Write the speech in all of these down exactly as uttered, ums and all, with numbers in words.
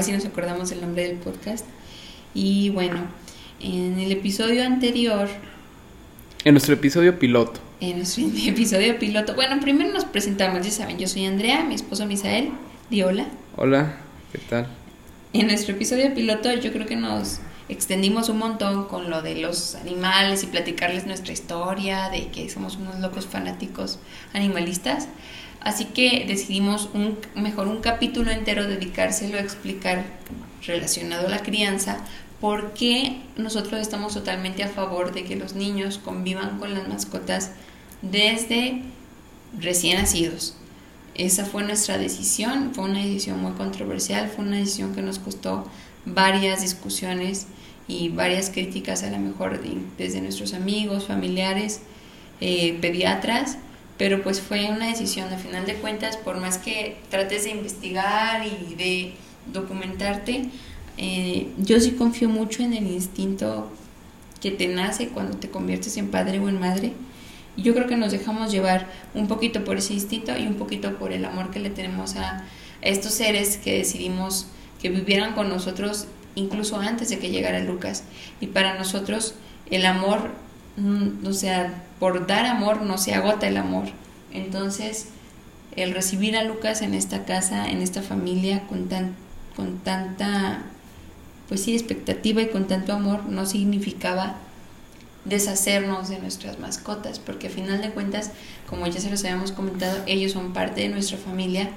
ver si nos acordamos el nombre del podcast. Y bueno, en el episodio anterior... En nuestro episodio piloto. En nuestro episodio piloto. Bueno, primero nos presentamos, ya saben, yo soy Andrea, mi esposo Misael. Di hola. Hola, ¿qué tal? En nuestro episodio piloto yo creo que nos extendimos un montón con lo de los animales y platicarles nuestra historia, de que somos unos locos fanáticos animalistas. Así que decidimos un, mejor un capítulo entero dedicárselo a explicar relacionado a la crianza, porque nosotros estamos totalmente a favor de que los niños convivan con las mascotas desde recién nacidos. Esa fue nuestra decisión, fue una decisión muy controversial, fue una decisión que nos costó varias discusiones y varias críticas, a lo mejor de, desde nuestros amigos, familiares, eh, pediatras, pero pues fue una decisión. Al final de cuentas, por más que trates de investigar y de documentarte, eh, yo sí confío mucho en el instinto que te nace cuando te conviertes en padre o en madre. Yo creo que nos dejamos llevar un poquito por ese instinto y un poquito por el amor que le tenemos a estos seres que decidimos que vivieran con nosotros incluso antes de que llegara Lucas. Y para nosotros el amor, o sea, por dar amor no se agota el amor. Entonces, el recibir a Lucas en esta casa, en esta familia, con tan, con tanta, pues sí, expectativa y con tanto amor, no significaba deshacernos de nuestras mascotas, porque a final de cuentas, como ya se los habíamos comentado, ellos son parte de nuestra familia,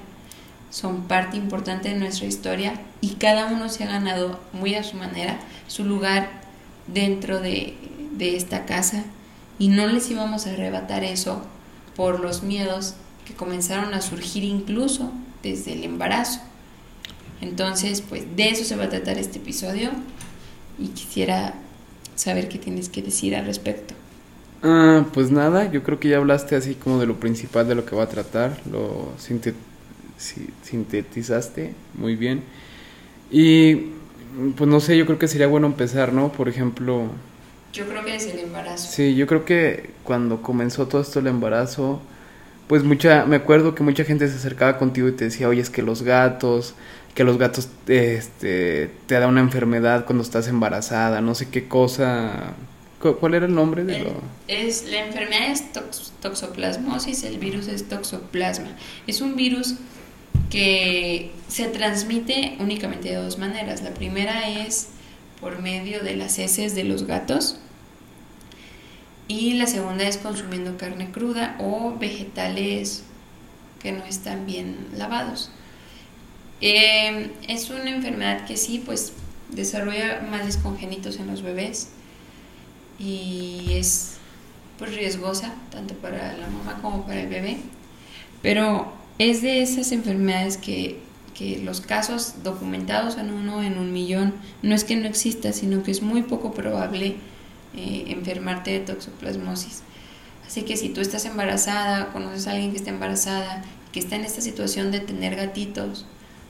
son parte importante de nuestra historia y cada uno se ha ganado muy a su manera su lugar dentro de, de esta casa, y no les íbamos a arrebatar eso por los miedos que comenzaron a surgir incluso desde el embarazo. Entonces, pues de eso se va a tratar este episodio y quisiera saber qué tienes que decir al respecto. Ah, pues nada, yo creo que ya hablaste así como de lo principal de lo que va a tratar, lo sintet- sintetizaste muy bien. Y pues no sé, yo creo que sería bueno empezar, ¿no? Por ejemplo... Yo creo que desde el embarazo. Sí, yo creo que cuando comenzó todo esto el embarazo, pues mucha, me acuerdo que mucha gente se acercaba contigo y te decía, oye, es que los gatos... que los gatos este, te da una enfermedad cuando estás embarazada, no sé qué cosa... ¿Cuál era el nombre de el, lo...? Es, la enfermedad es tox, toxoplasmosis, el virus es toxoplasma. Es un virus que se transmite únicamente de dos maneras. La primera es por medio de las heces de los gatos y la segunda es consumiendo carne cruda o vegetales que no están bien lavados. Eh, es una enfermedad que sí, pues desarrolla males congénitos en los bebés y es pues riesgosa tanto para la mamá como para el bebé, pero es de esas enfermedades que, que los casos documentados en uno en un millón, no es que no exista, sino que es muy poco probable eh, enfermarte de toxoplasmosis. Así que si tú estás embarazada, conoces a alguien que está embarazada, que está en esta situación de tener gatitos,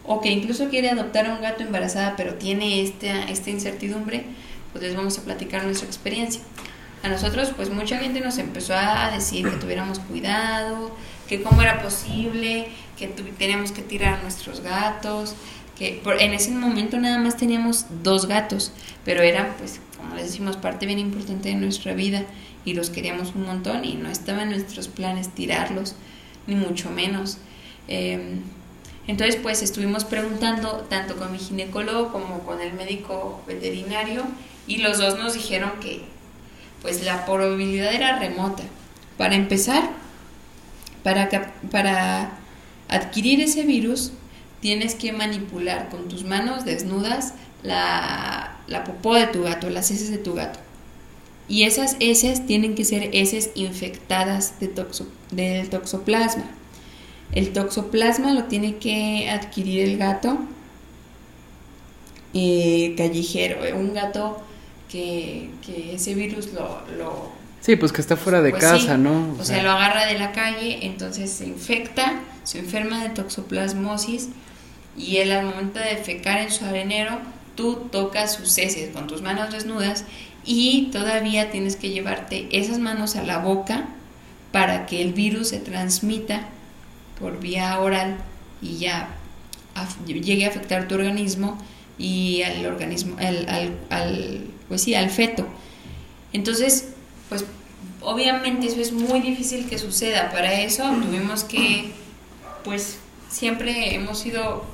o que incluso quiere adoptar a un gato embarazada pero tiene esta, esta incertidumbre, pues les vamos a platicar nuestra experiencia. A nosotros pues mucha gente nos empezó a decir que tuviéramos cuidado, que cómo era posible, que tu, teníamos que tirar a nuestros gatos, que por, en ese momento nada más teníamos dos gatos, pero eran, pues como les decimos, parte bien importante de nuestra vida y los queríamos un montón y no estaba en nuestros planes tirarlos, ni mucho menos. eh, Entonces, pues, estuvimos preguntando tanto con mi ginecólogo como con el médico veterinario y los dos nos dijeron que, pues, la probabilidad era remota. Para empezar, para, para adquirir ese virus, tienes que manipular con tus manos desnudas la, la popó de tu gato, las heces de tu gato. Y esas heces tienen que ser heces infectadas de toxo, del toxoplasma. El toxoplasma lo tiene que adquirir el gato eh, callejero, eh, un gato que, que ese virus lo, lo... Sí, pues que está fuera de pues, casa, sí, ¿no? O, o sea, sea, lo agarra de la calle, entonces se infecta, se enferma de toxoplasmosis y él al momento de defecar en su arenero, tú tocas sus heces con tus manos desnudas y todavía tienes que llevarte esas manos a la boca para que el virus se transmita por vía oral y ya llegue a afectar tu organismo y al organismo, al, al, al, pues sí, al feto. Entonces, pues obviamente eso es muy difícil que suceda. Para eso tuvimos que, pues siempre hemos sido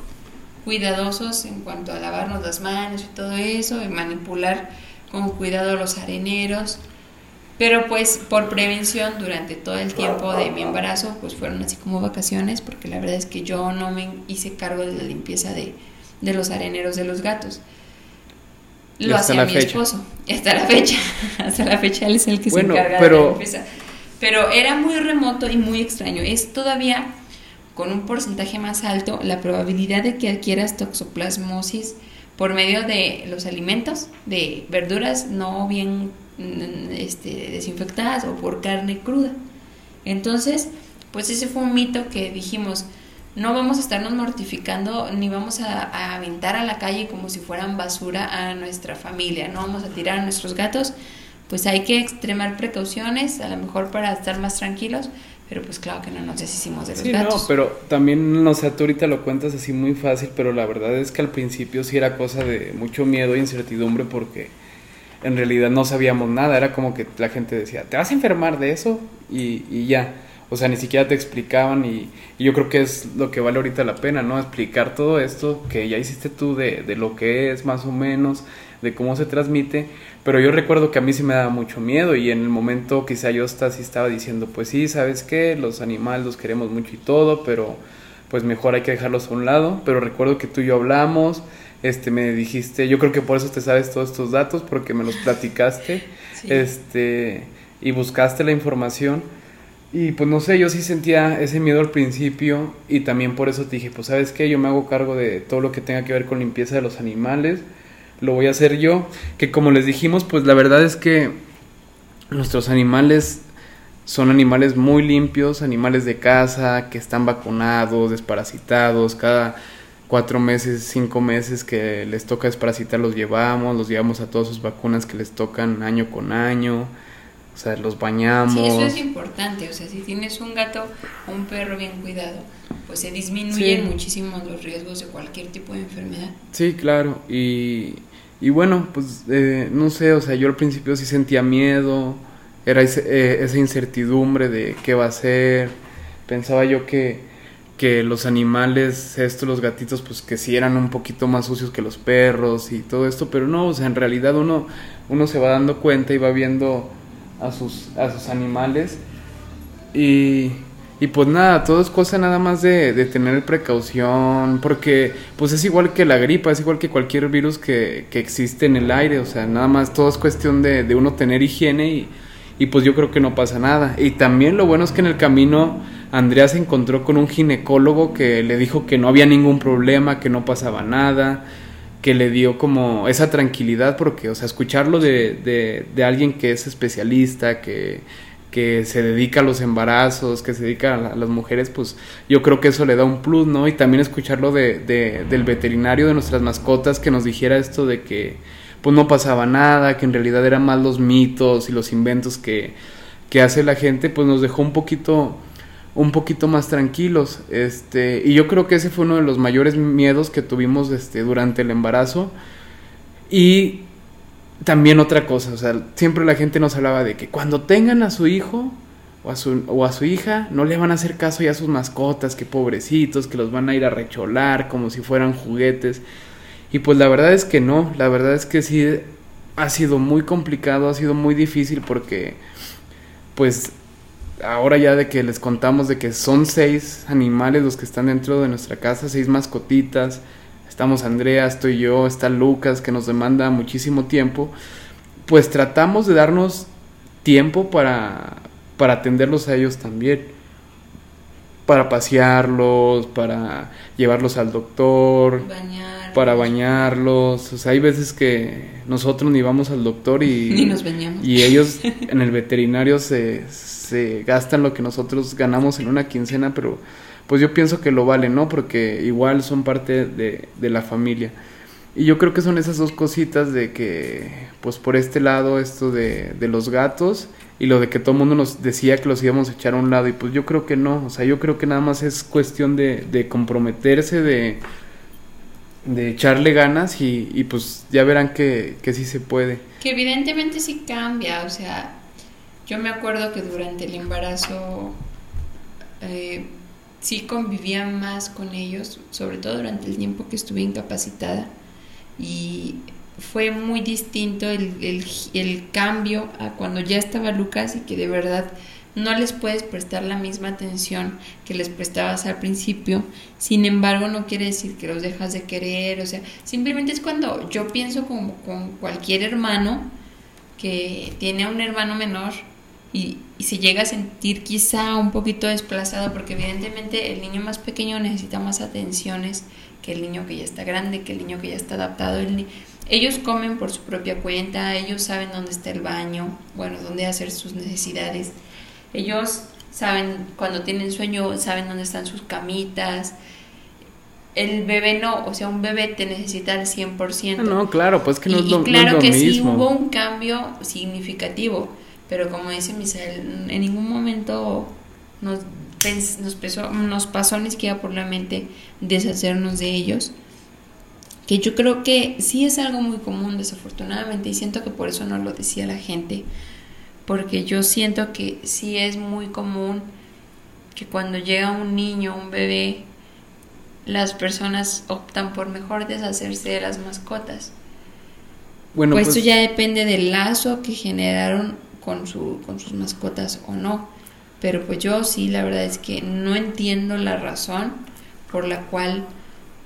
cuidadosos en cuanto a lavarnos las manos y todo eso, y manipular con cuidado los areneros, pero pues por prevención durante todo el tiempo de mi embarazo, pues fueron así como vacaciones, porque la verdad es que yo no me hice cargo de la limpieza de, de los areneros de los gatos. Lo hacía mi esposo, hasta la fecha, hasta la fecha él es el que bueno, se encarga pero... de la limpieza, pero era muy remoto y muy extraño. Es todavía con un porcentaje más alto la probabilidad de que adquieras toxoplasmosis por medio de los alimentos, de verduras no bien este, desinfectadas o por carne cruda. Entonces, pues ese fue un mito que dijimos, no vamos a estarnos mortificando ni vamos a, a aventar a la calle como si fueran basura a nuestra familia, no vamos a tirar a nuestros gatos, pues hay que extremar precauciones, a lo mejor para estar más tranquilos, pero pues claro que no nos deshicimos de los sí, gatos. Sí, no, pero también, no sé, tú ahorita lo cuentas así muy fácil, pero la verdad es que al principio sí era cosa de mucho miedo e incertidumbre, porque en realidad no sabíamos nada, era como que la gente decía, te vas a enfermar de eso y, y ya. O sea, ni siquiera te explicaban y, y yo creo que es lo que vale ahorita la pena, ¿no? Explicar todo esto que ya hiciste tú de, de lo que es más o menos, de cómo se transmite. Pero yo recuerdo que a mí sí me daba mucho miedo y en el momento quizá yo hasta sí estaba diciendo, pues sí, ¿sabes qué? Los animales los queremos mucho y todo, pero pues mejor hay que dejarlos a un lado. Pero recuerdo que tú y yo hablamos, este, me dijiste, yo creo que por eso te sabes todos estos datos, porque me los platicaste, sí. este, y buscaste la información. Y pues no sé, yo sí sentía ese miedo al principio y también por eso te dije, pues ¿sabes qué? Yo me hago cargo de todo lo que tenga que ver con limpieza de los animales, lo voy a hacer yo, que como les dijimos, pues la verdad es que nuestros animales son animales muy limpios, animales de casa, que están vacunados, desparasitados, cada cuatro meses, cinco meses que les toca desparasitar los llevamos, los llevamos a todas sus vacunas que les tocan año con año. O sea, los bañamos. Sí, eso es importante. O sea, si tienes un gato o un perro bien cuidado, pues se disminuyen sí. muchísimo los riesgos de cualquier tipo de enfermedad. Sí, claro. Y, y bueno, pues eh, no sé, o sea, yo al principio sí sentía miedo, era ese, eh, esa incertidumbre de qué va a ser. Pensaba yo que, que los animales, estos, los gatitos, pues que sí eran un poquito más sucios que los perros y todo esto, pero no, o sea, en realidad uno, uno se va dando cuenta y va viendo a sus a sus animales y, y pues nada, todo es cosa nada más de, de tener precaución, porque pues es igual que la gripa, es igual que cualquier virus que, que existe en el aire, o sea, nada más todo es cuestión de, de uno tener higiene y, y pues yo creo que no pasa nada. Y también lo bueno es que en el camino Andrea se encontró con un ginecólogo que le dijo que no había ningún problema, que no pasaba nada, que le dio como esa tranquilidad, porque, o sea, escucharlo de, de, de alguien que es especialista, que, que se dedica a los embarazos, que se dedica a, la, a las mujeres, pues yo creo que eso le da un plus, ¿no? Y también escucharlo de, de, del veterinario de nuestras mascotas, que nos dijera esto de que pues no pasaba nada, que en realidad eran más los mitos y los inventos que, que hace la gente, pues nos dejó un poquito... un poquito más tranquilos, este, y yo creo que ese fue uno de los mayores miedos que tuvimos este, durante el embarazo. Y también otra cosa, o sea, siempre la gente nos hablaba de que cuando tengan a su hijo o a su, o a su hija, no le van a hacer caso ya a sus mascotas, que pobrecitos, que los van a ir a recholar como si fueran juguetes, y pues la verdad es que no, la verdad es que sí ha sido muy complicado, ha sido muy difícil, porque pues ahora ya de que les contamos de que son seis animales los que están dentro de nuestra casa, seis mascotitas, estamos Andrea, estoy yo, está Lucas, que nos demanda muchísimo tiempo, pues tratamos de darnos tiempo para, para atenderlos a ellos también, para pasearlos, para llevarlos al doctor, bañarlos. para bañarlos, o sea, hay veces que nosotros ni vamos al doctor y, ni nos bañamos. Y ellos en el veterinario se, se gastan lo que nosotros ganamos en una quincena, pero pues yo pienso que lo vale, ¿no? Porque igual son parte de, de la familia. Y yo creo que son esas dos cositas de que, pues por este lado, esto de, de los gatos y lo de que todo el mundo nos decía que los íbamos a echar a un lado. Y pues yo creo que no, o sea, yo creo que nada más es cuestión de, de comprometerse, de, de echarle ganas y, y pues ya verán que, que sí se puede. Que evidentemente sí cambia, o sea, yo me acuerdo que durante el embarazo eh, sí convivía más con ellos, sobre todo durante el tiempo que estuve incapacitada, y fue muy distinto el, el, el cambio a cuando ya estaba Lucas y que de verdad no les puedes prestar la misma atención que les prestabas al principio. Sin embargo, no quiere decir que los dejas de querer, o sea, simplemente es cuando yo pienso como con cualquier hermano que tiene a un hermano menor y, y se llega a sentir quizá un poquito desplazado, porque evidentemente el niño más pequeño necesita más atenciones que el niño que ya está grande, que el niño que ya está adaptado. El ni- ellos comen por su propia cuenta, ellos saben dónde está el baño, bueno, dónde hacer sus necesidades. Ellos saben, cuando tienen sueño, saben dónde están sus camitas. El bebé no, o sea, un bebé te necesita al cien por ciento. No, claro, pues que no y, es lo, y claro no es lo que mismo. Sí hubo un cambio significativo, pero como dice Misael, en ningún momento nos, nos, pesó, nos pasó ni siquiera por la mente deshacernos de ellos. Que yo creo que sí es algo muy común, desafortunadamente, y siento que por eso no lo decía la gente. Porque yo siento que sí es muy común que cuando llega un niño, un bebé, las personas optan por mejor deshacerse de las mascotas. Bueno, pues, pues esto ya depende del lazo que generaron con su, con sus mascotas o no. Pero pues yo sí, la verdad es que no entiendo la razón por la cual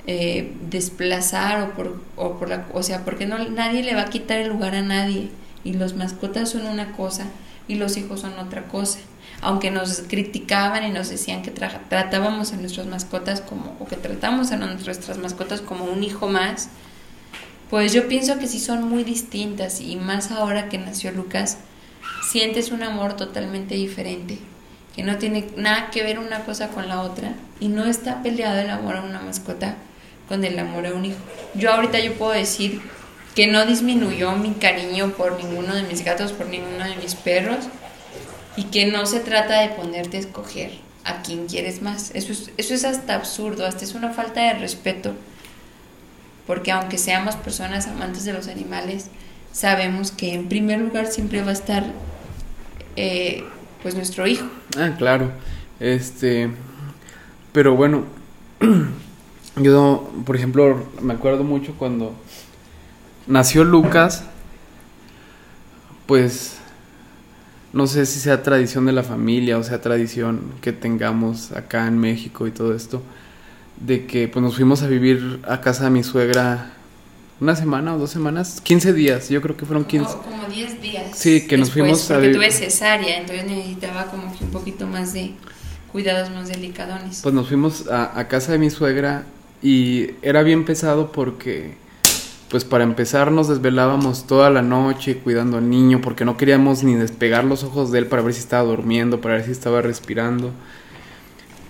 eh, desplazar o por, o por la, o sea, porque no, nadie le va a quitar el lugar a nadie. Y los mascotas son una cosa y los hijos son otra cosa. Aunque nos criticaban y nos decían que tra- tratábamos a nuestras mascotas como, o que tratamos a nuestras mascotas como un hijo más, pues yo pienso que sí son muy distintas, y más ahora que nació Lucas, sientes un amor totalmente diferente, que no tiene nada que ver una cosa con la otra, y no está peleado el amor a una mascota con el amor a un hijo. Yo ahorita yo puedo decir que no disminuyó mi cariño por ninguno de mis gatos, por ninguno de mis perros, y que no se trata de ponerte a escoger a quién quieres más. Eso es, eso es hasta absurdo, hasta es una falta de respeto, porque aunque seamos personas amantes de los animales, sabemos que en primer lugar siempre va a estar eh, pues nuestro hijo. Ah, claro. Este, pero bueno, yo, por ejemplo, me acuerdo mucho cuando nació Lucas, pues no sé si sea tradición de la familia o sea tradición que tengamos acá en México y todo esto, de que pues nos fuimos a vivir a casa de mi suegra una semana o dos semanas, quince días, yo creo que fueron quince. No, como diez días. Sí, que después, nos fuimos a vivir. Porque tuve cesárea, entonces necesitaba como que un poquito más de cuidados más delicadones. Pues nos fuimos a, a casa de mi suegra y era bien pesado porque... pues para empezar nos desvelábamos toda la noche cuidando al niño, porque no queríamos ni despegar los ojos de él para ver si estaba durmiendo, para ver si estaba respirando.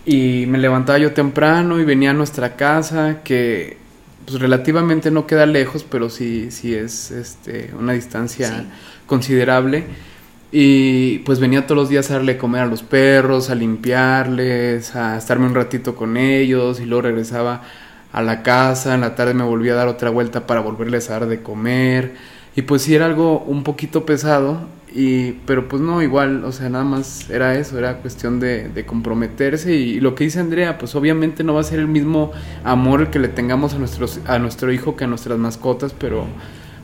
Y me levantaba yo temprano y venía a nuestra casa, que pues relativamente no queda lejos, pero sí, sí es este, una distancia sí. considerable. Y pues venía todos los días a darle de comer a los perros, a limpiarles, a estarme un ratito con ellos, y luego regresaba a la casa, en la tarde me volví a dar otra vuelta para volverles a dar de comer, y pues sí era algo un poquito pesado, y pero pues no, igual, o sea, nada más era eso, era cuestión de, de comprometerse, y, y lo que dice Andrea, pues obviamente no va a ser el mismo amor el que le tengamos a, nuestros, a nuestro hijo que a nuestras mascotas, pero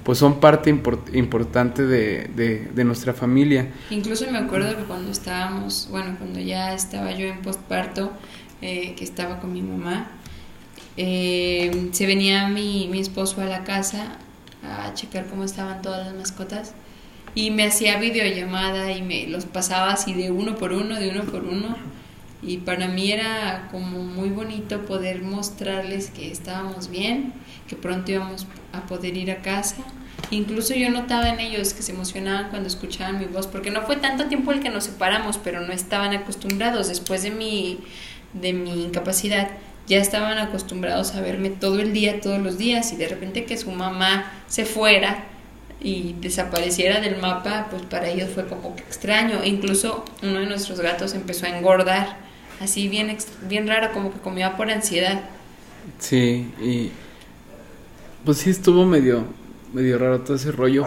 pues son parte import, importante de, de, de nuestra familia. Incluso me acuerdo que cuando estábamos, bueno, cuando ya estaba yo en postparto, eh, que estaba con mi mamá, Eh, se venía mi, mi esposo a la casa a checar cómo estaban todas las mascotas, y me hacía videollamada y me los pasaba así de uno por uno, de uno por uno, y para mí era como muy bonito poder mostrarles que estábamos bien, que pronto íbamos a poder ir a casa. Incluso yo notaba en ellos que se emocionaban cuando escuchaban mi voz, porque no fue tanto tiempo el que nos separamos, pero no estaban acostumbrados. Después de mi, de mi incapacidad ya estaban acostumbrados a verme todo el día, todos los días, y de repente que su mamá se fuera y desapareciera del mapa, pues para ellos fue como que extraño. E incluso uno de nuestros gatos empezó a engordar, así bien, bien raro, como que comía por ansiedad. Sí, y pues sí estuvo medio medio raro todo ese rollo.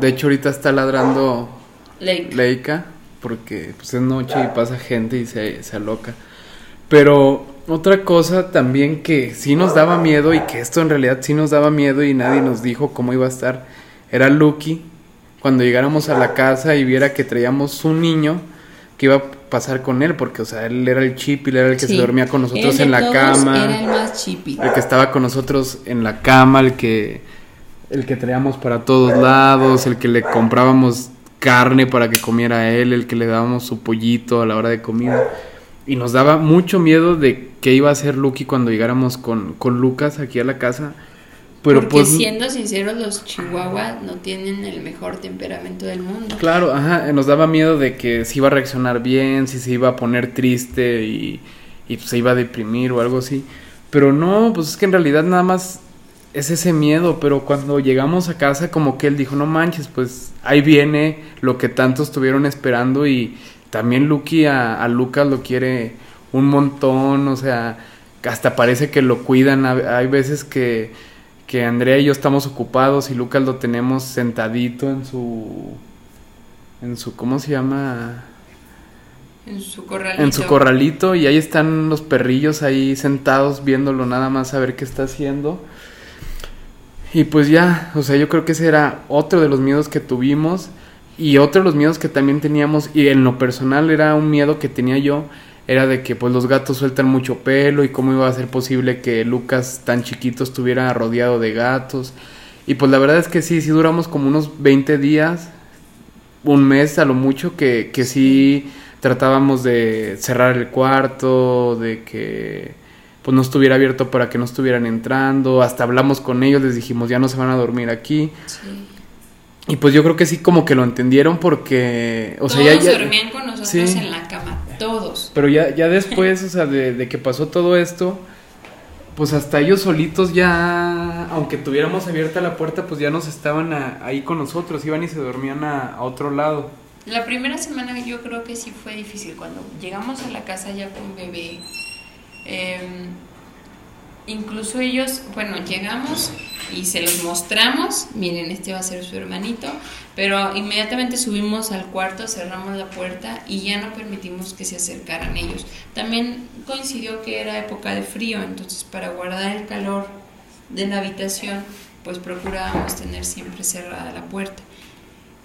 De hecho ahorita está ladrando Leica, Leica porque pues es noche y pasa gente y se, se aloca. Pero otra cosa también que sí nos daba miedo, y que esto en realidad sí nos daba miedo y nadie nos dijo cómo iba a estar, era Luki. Cuando llegáramos a la casa y viera que traíamos un niño, que iba a pasar con él, porque o sea, él era el chipi, él era el que sí. se dormía con nosotros en la cama, era el más chipi, el que estaba con nosotros en la cama, el que el que traíamos para todos lados, el que le comprábamos carne para que comiera él, el que le dábamos su pollito a la hora de comida. Y nos daba mucho miedo de qué iba a hacer Luki cuando llegáramos con, con Lucas aquí a la casa. Pero porque pues, siendo sinceros, los chihuahuas no tienen el mejor temperamento del mundo. Claro, ajá, nos daba miedo de que si iba a reaccionar bien, si se iba a poner triste y, y pues, se iba a deprimir o algo así. Pero no, pues es que en realidad nada más es ese miedo. Pero cuando llegamos a casa, como que él dijo, no manches, pues ahí viene lo que tanto estuvieron esperando. Y también Luki a, a Lucas lo quiere un montón, o sea, hasta parece que lo cuidan. Hay veces que, que Andrea y yo estamos ocupados y Lucas lo tenemos sentadito en su, en su, ¿cómo se llama? En su corralito. En su corralito, y ahí están los perrillos ahí sentados viéndolo nada más a ver qué está haciendo. Y pues ya, o sea, yo creo que ese era otro de los miedos que tuvimos. Y otro de los miedos que también teníamos, y en lo personal era un miedo que tenía yo, era de que pues los gatos sueltan mucho pelo, y cómo iba a ser posible que Lucas tan chiquito estuviera rodeado de gatos. Y pues la verdad es que sí, sí duramos como unos veinte días, un mes a lo mucho, que, que sí tratábamos de cerrar el cuarto, de que pues no estuviera abierto para que no estuvieran entrando. Hasta hablamos con ellos, les dijimos ya no se van a dormir aquí. Sí. Y pues yo creo que sí como que lo entendieron, porque o sea, todos ya, ya, dormían con nosotros, sí, en la cama, todos. Pero ya, ya después, o sea, de, de que pasó todo esto, pues hasta ellos solitos ya, aunque tuviéramos abierta la puerta, pues ya nos estaban a, ahí con nosotros, iban y se dormían a, a otro lado. La primera semana yo creo que sí fue difícil, cuando llegamos a la casa ya con bebé. Eh, incluso ellos, bueno, llegamos y se los mostramos, miren, este va a ser su hermanito, pero inmediatamente subimos al cuarto, cerramos la puerta y ya no permitimos que se acercaran ellos. También coincidió que era época de frío, entonces para guardar el calor de la habitación, pues procurábamos tener siempre cerrada la puerta.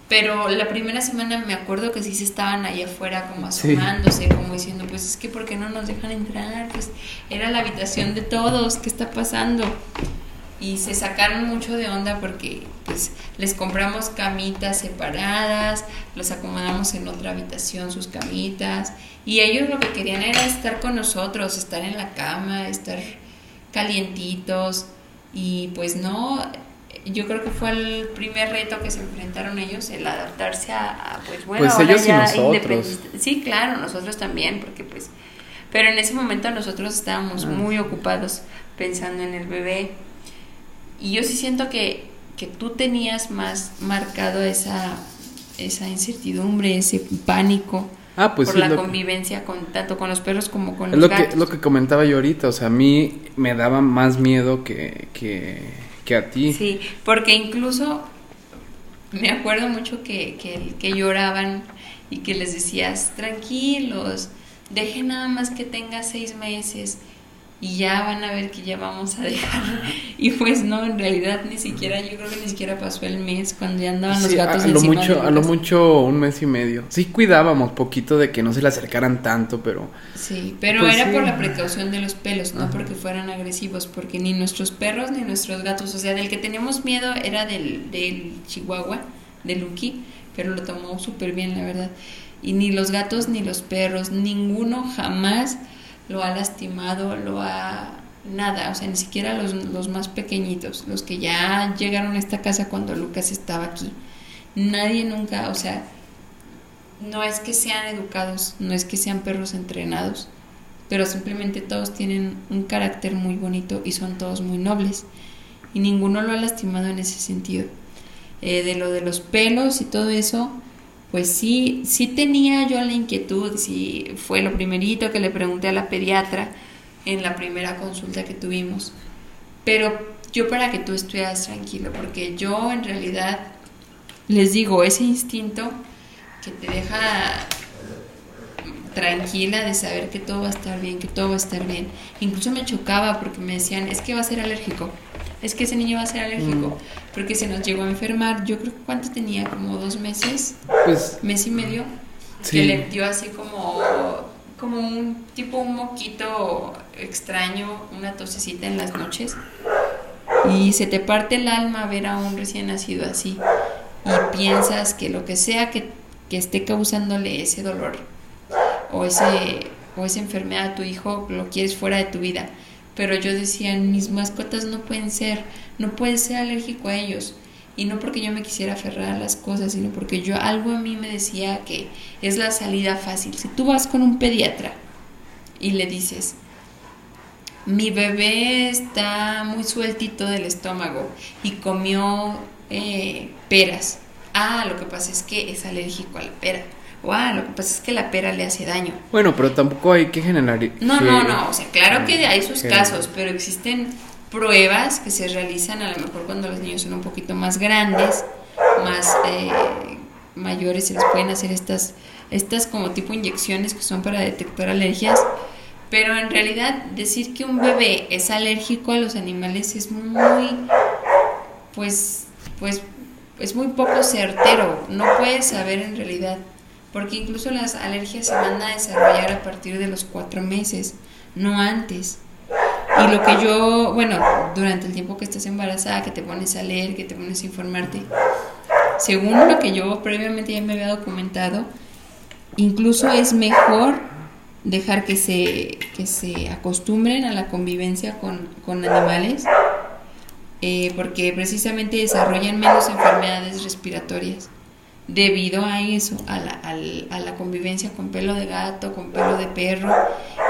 Pero la primera semana me acuerdo que sí se estaban allá afuera como asomándose, sí, como diciendo, pues es que ¿por qué no nos dejan entrar? Pues era la habitación de todos, ¿qué está pasando? Y se sacaron mucho de onda porque pues les compramos camitas separadas, los acomodamos en otra habitación sus camitas, y ellos lo que querían era estar con nosotros, estar en la cama, estar calientitos, y pues no. Yo creo que fue el primer reto que se enfrentaron ellos, el adaptarse a, a pues bueno, pues ahora ellos ya y nosotros. Sí, claro, nosotros también, porque pues, pero en ese momento nosotros estábamos ah. muy ocupados pensando en el bebé. Y yo sí siento que, que tú tenías más marcado esa, esa incertidumbre, ese pánico. Ah, pues por sí, la convivencia con, tanto con los perros como con los lo gatos. Es lo que comentaba yo ahorita, o sea, a mí me daba más miedo que... que... que a ti. Sí, porque incluso me acuerdo mucho que, que, que lloraban y que les decías, tranquilos, dejen nada más que tenga seis meses y ya van a ver que ya vamos a dejar. Y pues no, en realidad ni siquiera, yo creo que ni siquiera pasó el mes cuando ya andaban sí, los gatos a lo encima mucho, de a lo mucho un mes y medio. Sí cuidábamos poquito de que no se le acercaran tanto, pero... Sí, pero pues era sí. por la precaución de los pelos, no Ajá. porque fueran agresivos, porque ni nuestros perros ni nuestros gatos, o sea, del que teníamos miedo era del, del chihuahua, de Luki, pero lo tomó súper bien, la verdad. Y ni los gatos ni los perros, ninguno jamás lo ha lastimado, lo ha... nada, o sea, ni siquiera los, los más pequeñitos, los que ya llegaron a esta casa cuando Lucas estaba aquí. Nadie nunca, o sea, no es que sean educados, no es que sean perros entrenados, pero simplemente todos tienen un carácter muy bonito y son todos muy nobles. Y ninguno lo ha lastimado en ese sentido. Eh, de lo de los pelos y todo eso... Pues sí, sí tenía yo la inquietud, sí fue lo primerito que le pregunté a la pediatra en la primera consulta que tuvimos, pero yo para que tú estuvieras tranquilo, porque yo en realidad les digo, ese instinto que te deja tranquila de saber que todo va a estar bien, que todo va a estar bien. Incluso me chocaba porque me decían, es que va a ser alérgico, es que ese niño va a ser alérgico, mm. porque se nos llegó a enfermar, yo creo que cuánto tenía, como dos meses, pues, mes y medio, sí. que le dio así como, como un tipo un moquito extraño, una tosecita en las noches, y se te parte el alma ver a un recién nacido así, y piensas que lo que sea que, que esté causándole ese dolor, o ese o esa enfermedad a tu hijo, lo quieres fuera de tu vida. Pero yo decía, mis mascotas no pueden ser, no puedes ser alérgico a ellos, y no porque yo me quisiera aferrar a las cosas, sino porque yo algo a mí me decía que es la salida fácil. Si tú vas con un pediatra y le dices, mi bebé está muy sueltito del estómago y comió eh, peras, ah, lo que pasa es que es alérgico a la pera. Wow, lo que pasa es que la pera le hace daño. Bueno, pero tampoco hay que generar... No, no, no, o sea, claro que hay sus casos, pero existen pruebas que se realizan a lo mejor cuando los niños son un poquito más grandes, más eh, mayores, se les pueden hacer estas, estas como tipo inyecciones que son para detectar alergias, pero en realidad decir que un bebé es alérgico a los animales es muy, pues, pues, es muy poco certero, no puedes saber en realidad. Porque incluso las alergias se van a desarrollar a partir de los cuatro meses, no antes. Y lo que yo, bueno, durante el tiempo que estás embarazada, que te pones a leer, que te pones a informarte, según lo que yo previamente ya me había documentado, incluso es mejor dejar que se, que se acostumbren a la convivencia con, con animales, eh, porque precisamente desarrollan menos enfermedades respiratorias. Debido a eso, a la, a, la, a la convivencia con pelo de gato, con pelo de perro,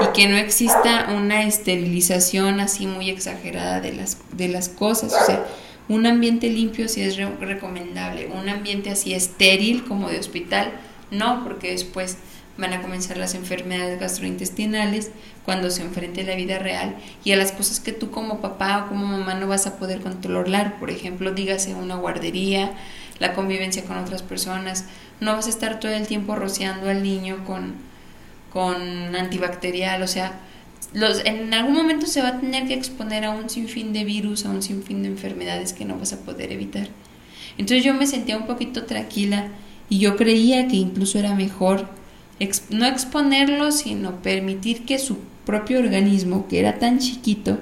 y que no exista una esterilización así muy exagerada de las, de las cosas. O sea, un ambiente limpio sí es re- recomendable, un ambiente así estéril como de hospital, no, porque después van a comenzar las enfermedades gastrointestinales cuando se enfrente la vida real y a las cosas que tú como papá o como mamá no vas a poder controlar, por ejemplo, dígase una guardería, la convivencia con otras personas, no vas a estar todo el tiempo rociando al niño con, con antibacterial, o sea, los, en algún momento se va a tener que exponer a un sinfín de virus, a un sinfín de enfermedades que no vas a poder evitar. Entonces yo me sentía un poquito tranquila y yo creía que incluso era mejor exp- no exponerlo, sino permitir que su propio organismo, que era tan chiquito,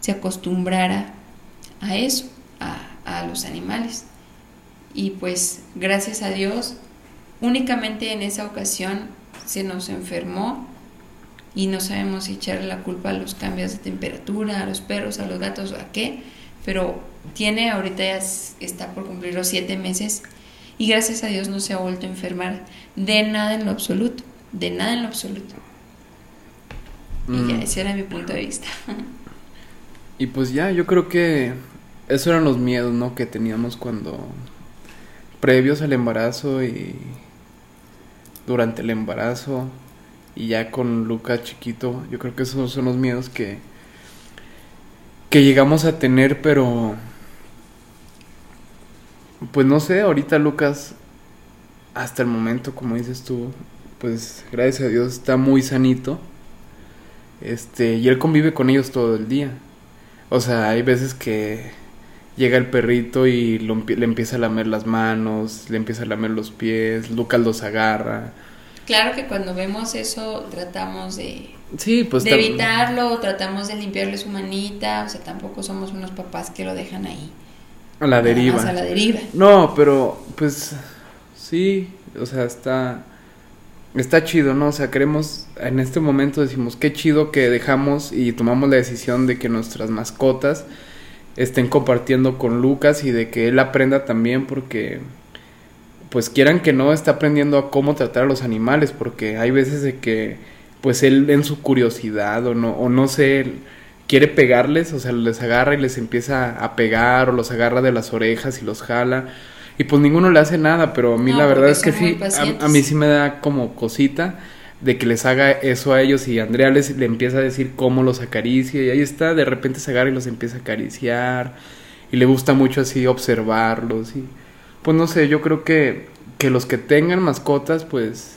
se acostumbrara a eso, a, a los animales. Y pues gracias a Dios únicamente en esa ocasión se nos enfermó y no sabemos si echarle la culpa a los cambios de temperatura, a los perros, a los gatos, a qué, pero tiene ahorita ya está por cumplir los siete meses y gracias a Dios no se ha vuelto a enfermar de nada en lo absoluto, de nada en lo absoluto. Mm. Y ya ese era mi punto de vista. Y pues ya, yo creo que esos eran los miedos, ¿no?, que teníamos cuando... previos al embarazo y durante el embarazo y ya con Lucas chiquito. Yo creo que esos son los miedos que que llegamos a tener, pero pues no sé, ahorita Lucas hasta el momento, como dices tú, pues gracias a Dios está muy sanito, este y él convive con ellos todo el día. O sea, hay veces que llega el perrito y lo, le empieza a lamer las manos, le empieza a lamer los pies, Lucas los agarra. Claro que cuando vemos eso tratamos de, sí, pues de tam- evitarlo, tratamos de limpiarle su manita, o sea, tampoco somos unos papás que lo dejan ahí. A la deriva. A la deriva. No, pero pues sí, o sea, está, está chido, ¿no? O sea, queremos, en este momento decimos, qué chido que dejamos y tomamos la decisión de que nuestras mascotas estén compartiendo con Lucas y de que él aprenda también, porque pues quieran que no, está aprendiendo a cómo tratar a los animales, porque hay veces de que pues él en su curiosidad o no, o no sé, quiere pegarles, o sea, les agarra y les empieza a pegar o los agarra de las orejas y los jala y pues ninguno le hace nada, pero a mí no, la verdad es que sí, a, a mí sí me da como cosita de que les haga eso a ellos, y Andrea les, le empieza a decir cómo los acaricia, y ahí está, de repente se agarra y los empieza a acariciar, y le gusta mucho así observarlos, y pues no sé, yo creo que, que los que tengan mascotas, pues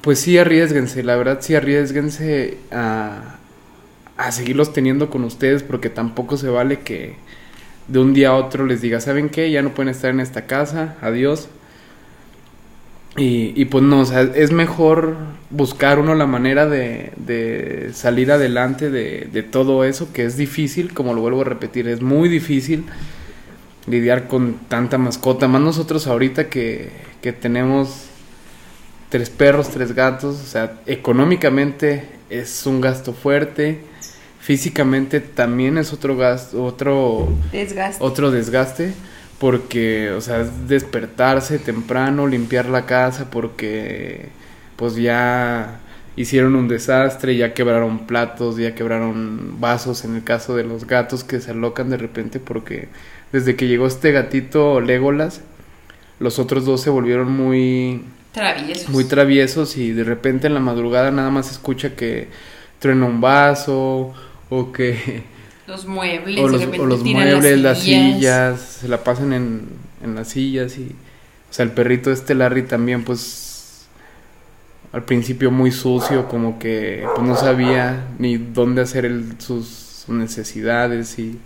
pues sí arriésguense, la verdad sí arriésguense a, a seguirlos teniendo con ustedes, porque tampoco se vale que de un día a otro les diga, ¿saben qué? Ya no pueden estar en esta casa, adiós. Y, y pues no, o sea, es mejor buscar uno la manera de, de salir adelante de, de todo eso, que es difícil, como lo vuelvo a repetir, es muy difícil lidiar con tanta mascota, más nosotros ahorita que, que tenemos tres perros, tres gatos, o sea, económicamente es un gasto fuerte, físicamente también es otro gasto, otro desgaste, otro desgaste. Porque, o sea, despertarse temprano, limpiar la casa porque pues ya hicieron un desastre, ya quebraron platos, ya quebraron vasos en el caso de los gatos que se alocan de repente, porque desde que llegó este gatito Legolas, los otros dos se volvieron muy traviesos, muy traviesos y de repente en la madrugada nada más se escucha que truena un vaso o que... Los muebles, o los, o los muebles, las sillas. las sillas, se la pasan en, en las sillas y, o sea, el perrito este Larry también, pues, al principio muy sucio, como que pues no sabía ni dónde hacer el, sus necesidades y,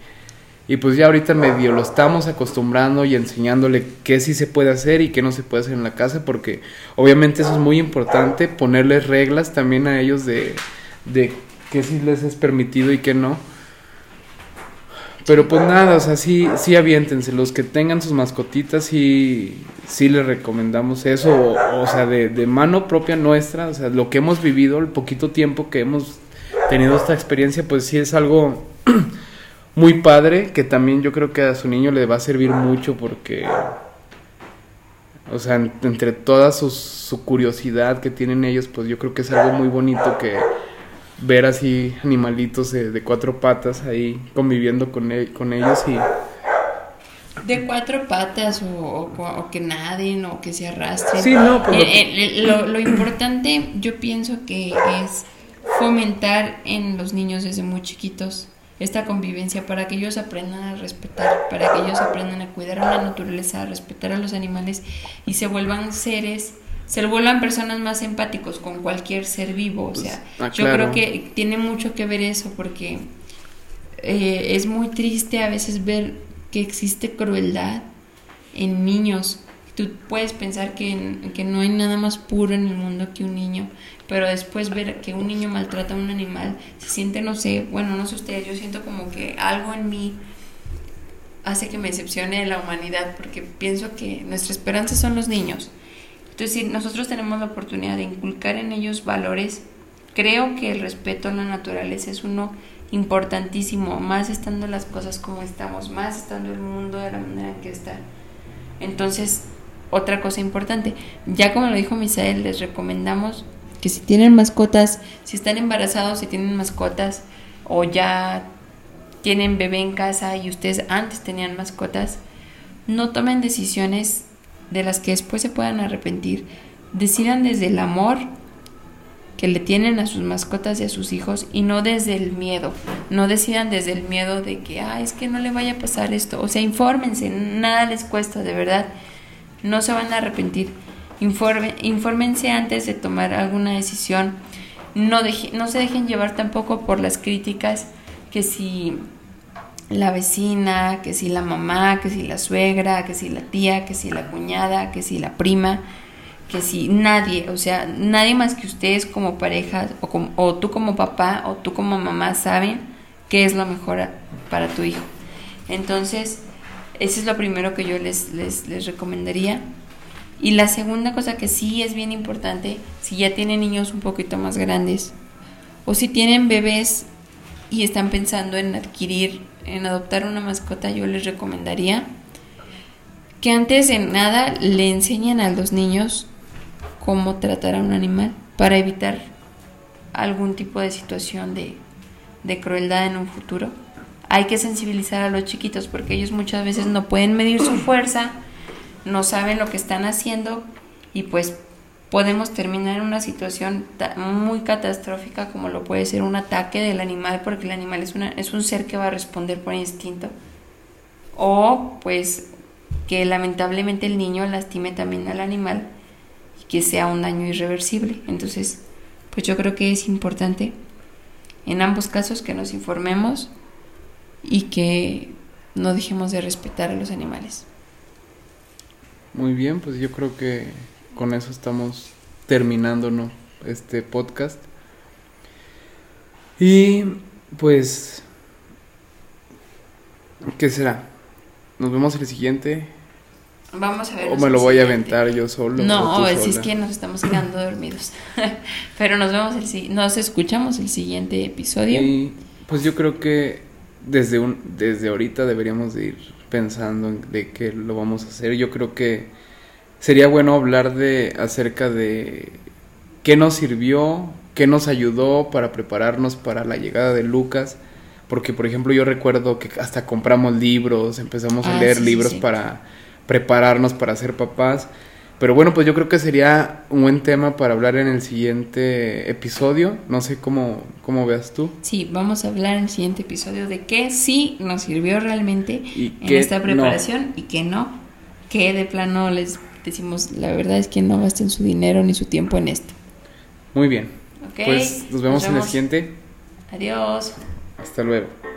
y pues ya ahorita medio lo estamos acostumbrando y enseñándole qué sí se puede hacer y qué no se puede hacer en la casa, porque obviamente eso es muy importante, ponerles reglas también a ellos de, de qué sí les es permitido y qué no. Pero pues nada, o sea, sí, sí aviéntense, los que tengan sus mascotitas, sí, sí les recomendamos eso, o, o sea, de, de mano propia nuestra, o sea, lo que hemos vivido, el poquito tiempo que hemos tenido esta experiencia, pues sí es algo muy padre, que también yo creo que a su niño le va a servir mucho, porque, o sea, entre toda su, su curiosidad que tienen ellos, pues yo creo que es algo muy bonito que... ver así animalitos de, de cuatro patas ahí conviviendo con, el, con ellos y... De cuatro patas o, o, o que naden o que se arrastren. Sí, no, pero... eh, eh, lo, lo importante yo pienso que es fomentar en los niños desde muy chiquitos esta convivencia para que ellos aprendan a respetar, para que ellos aprendan a cuidar a la naturaleza, a respetar a los animales y se vuelvan seres... se vuelvan personas más empáticos con cualquier ser vivo, o sea, pues, ah, yo claro. creo que tiene mucho que ver eso, porque eh, es muy triste a veces ver que existe crueldad en niños. Tú puedes pensar que, que no hay nada más puro en el mundo que un niño, pero después ver que un niño maltrata a un animal, se siente, no sé, bueno, no sé ustedes, yo siento como que algo en mí hace que me decepcione de la humanidad, porque pienso que nuestra esperanza son los niños. Entonces, nosotros tenemos la oportunidad de inculcar en ellos valores. Creo que el respeto a la naturaleza es uno importantísimo, más estando las cosas como estamos, más estando el mundo de la manera en que está. Entonces, otra cosa importante, ya como lo dijo Misael, les recomendamos que si tienen mascotas, si están embarazados, si tienen mascotas o ya tienen bebé en casa y ustedes antes tenían mascotas, no tomen decisiones de las que después se puedan arrepentir. Decidan desde el amor que le tienen a sus mascotas y a sus hijos, y no desde el miedo. No decidan desde el miedo de que ah, es que no le vaya a pasar esto. O sea, infórmense, nada les cuesta, de verdad, no se van a arrepentir. Informe, infórmense antes de tomar alguna decisión. No, deje, no se dejen llevar tampoco por las críticas, que si la vecina, que si la mamá, que si la suegra, que si la tía, que si la cuñada, que si la prima, que si nadie, o sea, nadie más que ustedes como pareja o, como, o tú como papá o tú como mamá saben qué es lo mejor a, para tu hijo. Entonces, eso es lo primero que yo les, les, les recomendaría. Y la segunda cosa que sí es bien importante, si ya tienen niños un poquito más grandes o si tienen bebés y están pensando en adquirir, en adoptar una mascota, yo les recomendaría que antes de nada le enseñen a los niños cómo tratar a un animal para evitar algún tipo de situación de, de crueldad en un futuro. Hay que sensibilizar a los chiquitos porque ellos muchas veces no pueden medir su fuerza, no saben lo que están haciendo y pues podemos terminar en una situación muy catastrófica como lo puede ser un ataque del animal, porque el animal es, una, es un ser que va a responder por instinto, o pues que lamentablemente el niño lastime también al animal y que sea un daño irreversible. Entonces, pues yo creo que es importante en ambos casos que nos informemos y que no dejemos de respetar a los animales. Muy bien, pues yo creo que con eso estamos terminando, ¿no?, este podcast. Y pues, ¿qué será? ¿Nos vemos en el siguiente? Vamos a ver. ¿O me lo voy a aventar yo solo? No, si es que nos estamos quedando dormidos. Pero nos vemos, el, nos escuchamos el siguiente episodio. Y pues yo creo que desde un desde ahorita deberíamos de ir pensando de qué lo vamos a hacer. Yo creo que sería bueno hablar de acerca de qué nos sirvió, qué nos ayudó para prepararnos para la llegada de Lucas, porque por ejemplo yo recuerdo que hasta compramos libros, empezamos ah, a leer sí, libros sí, sí. para prepararnos para ser papás. Pero bueno, pues yo creo que sería un buen tema para hablar en el siguiente episodio. No sé cómo, cómo veas tú. Sí, vamos a hablar en el siguiente episodio de qué sí nos sirvió realmente y en esta preparación no. Y qué no, que de plano les decimos la verdad es que no gasten su dinero ni su tiempo en esto. Muy bien, okay, pues nos vemos, nos vemos en el siguiente. Adiós. Hasta luego.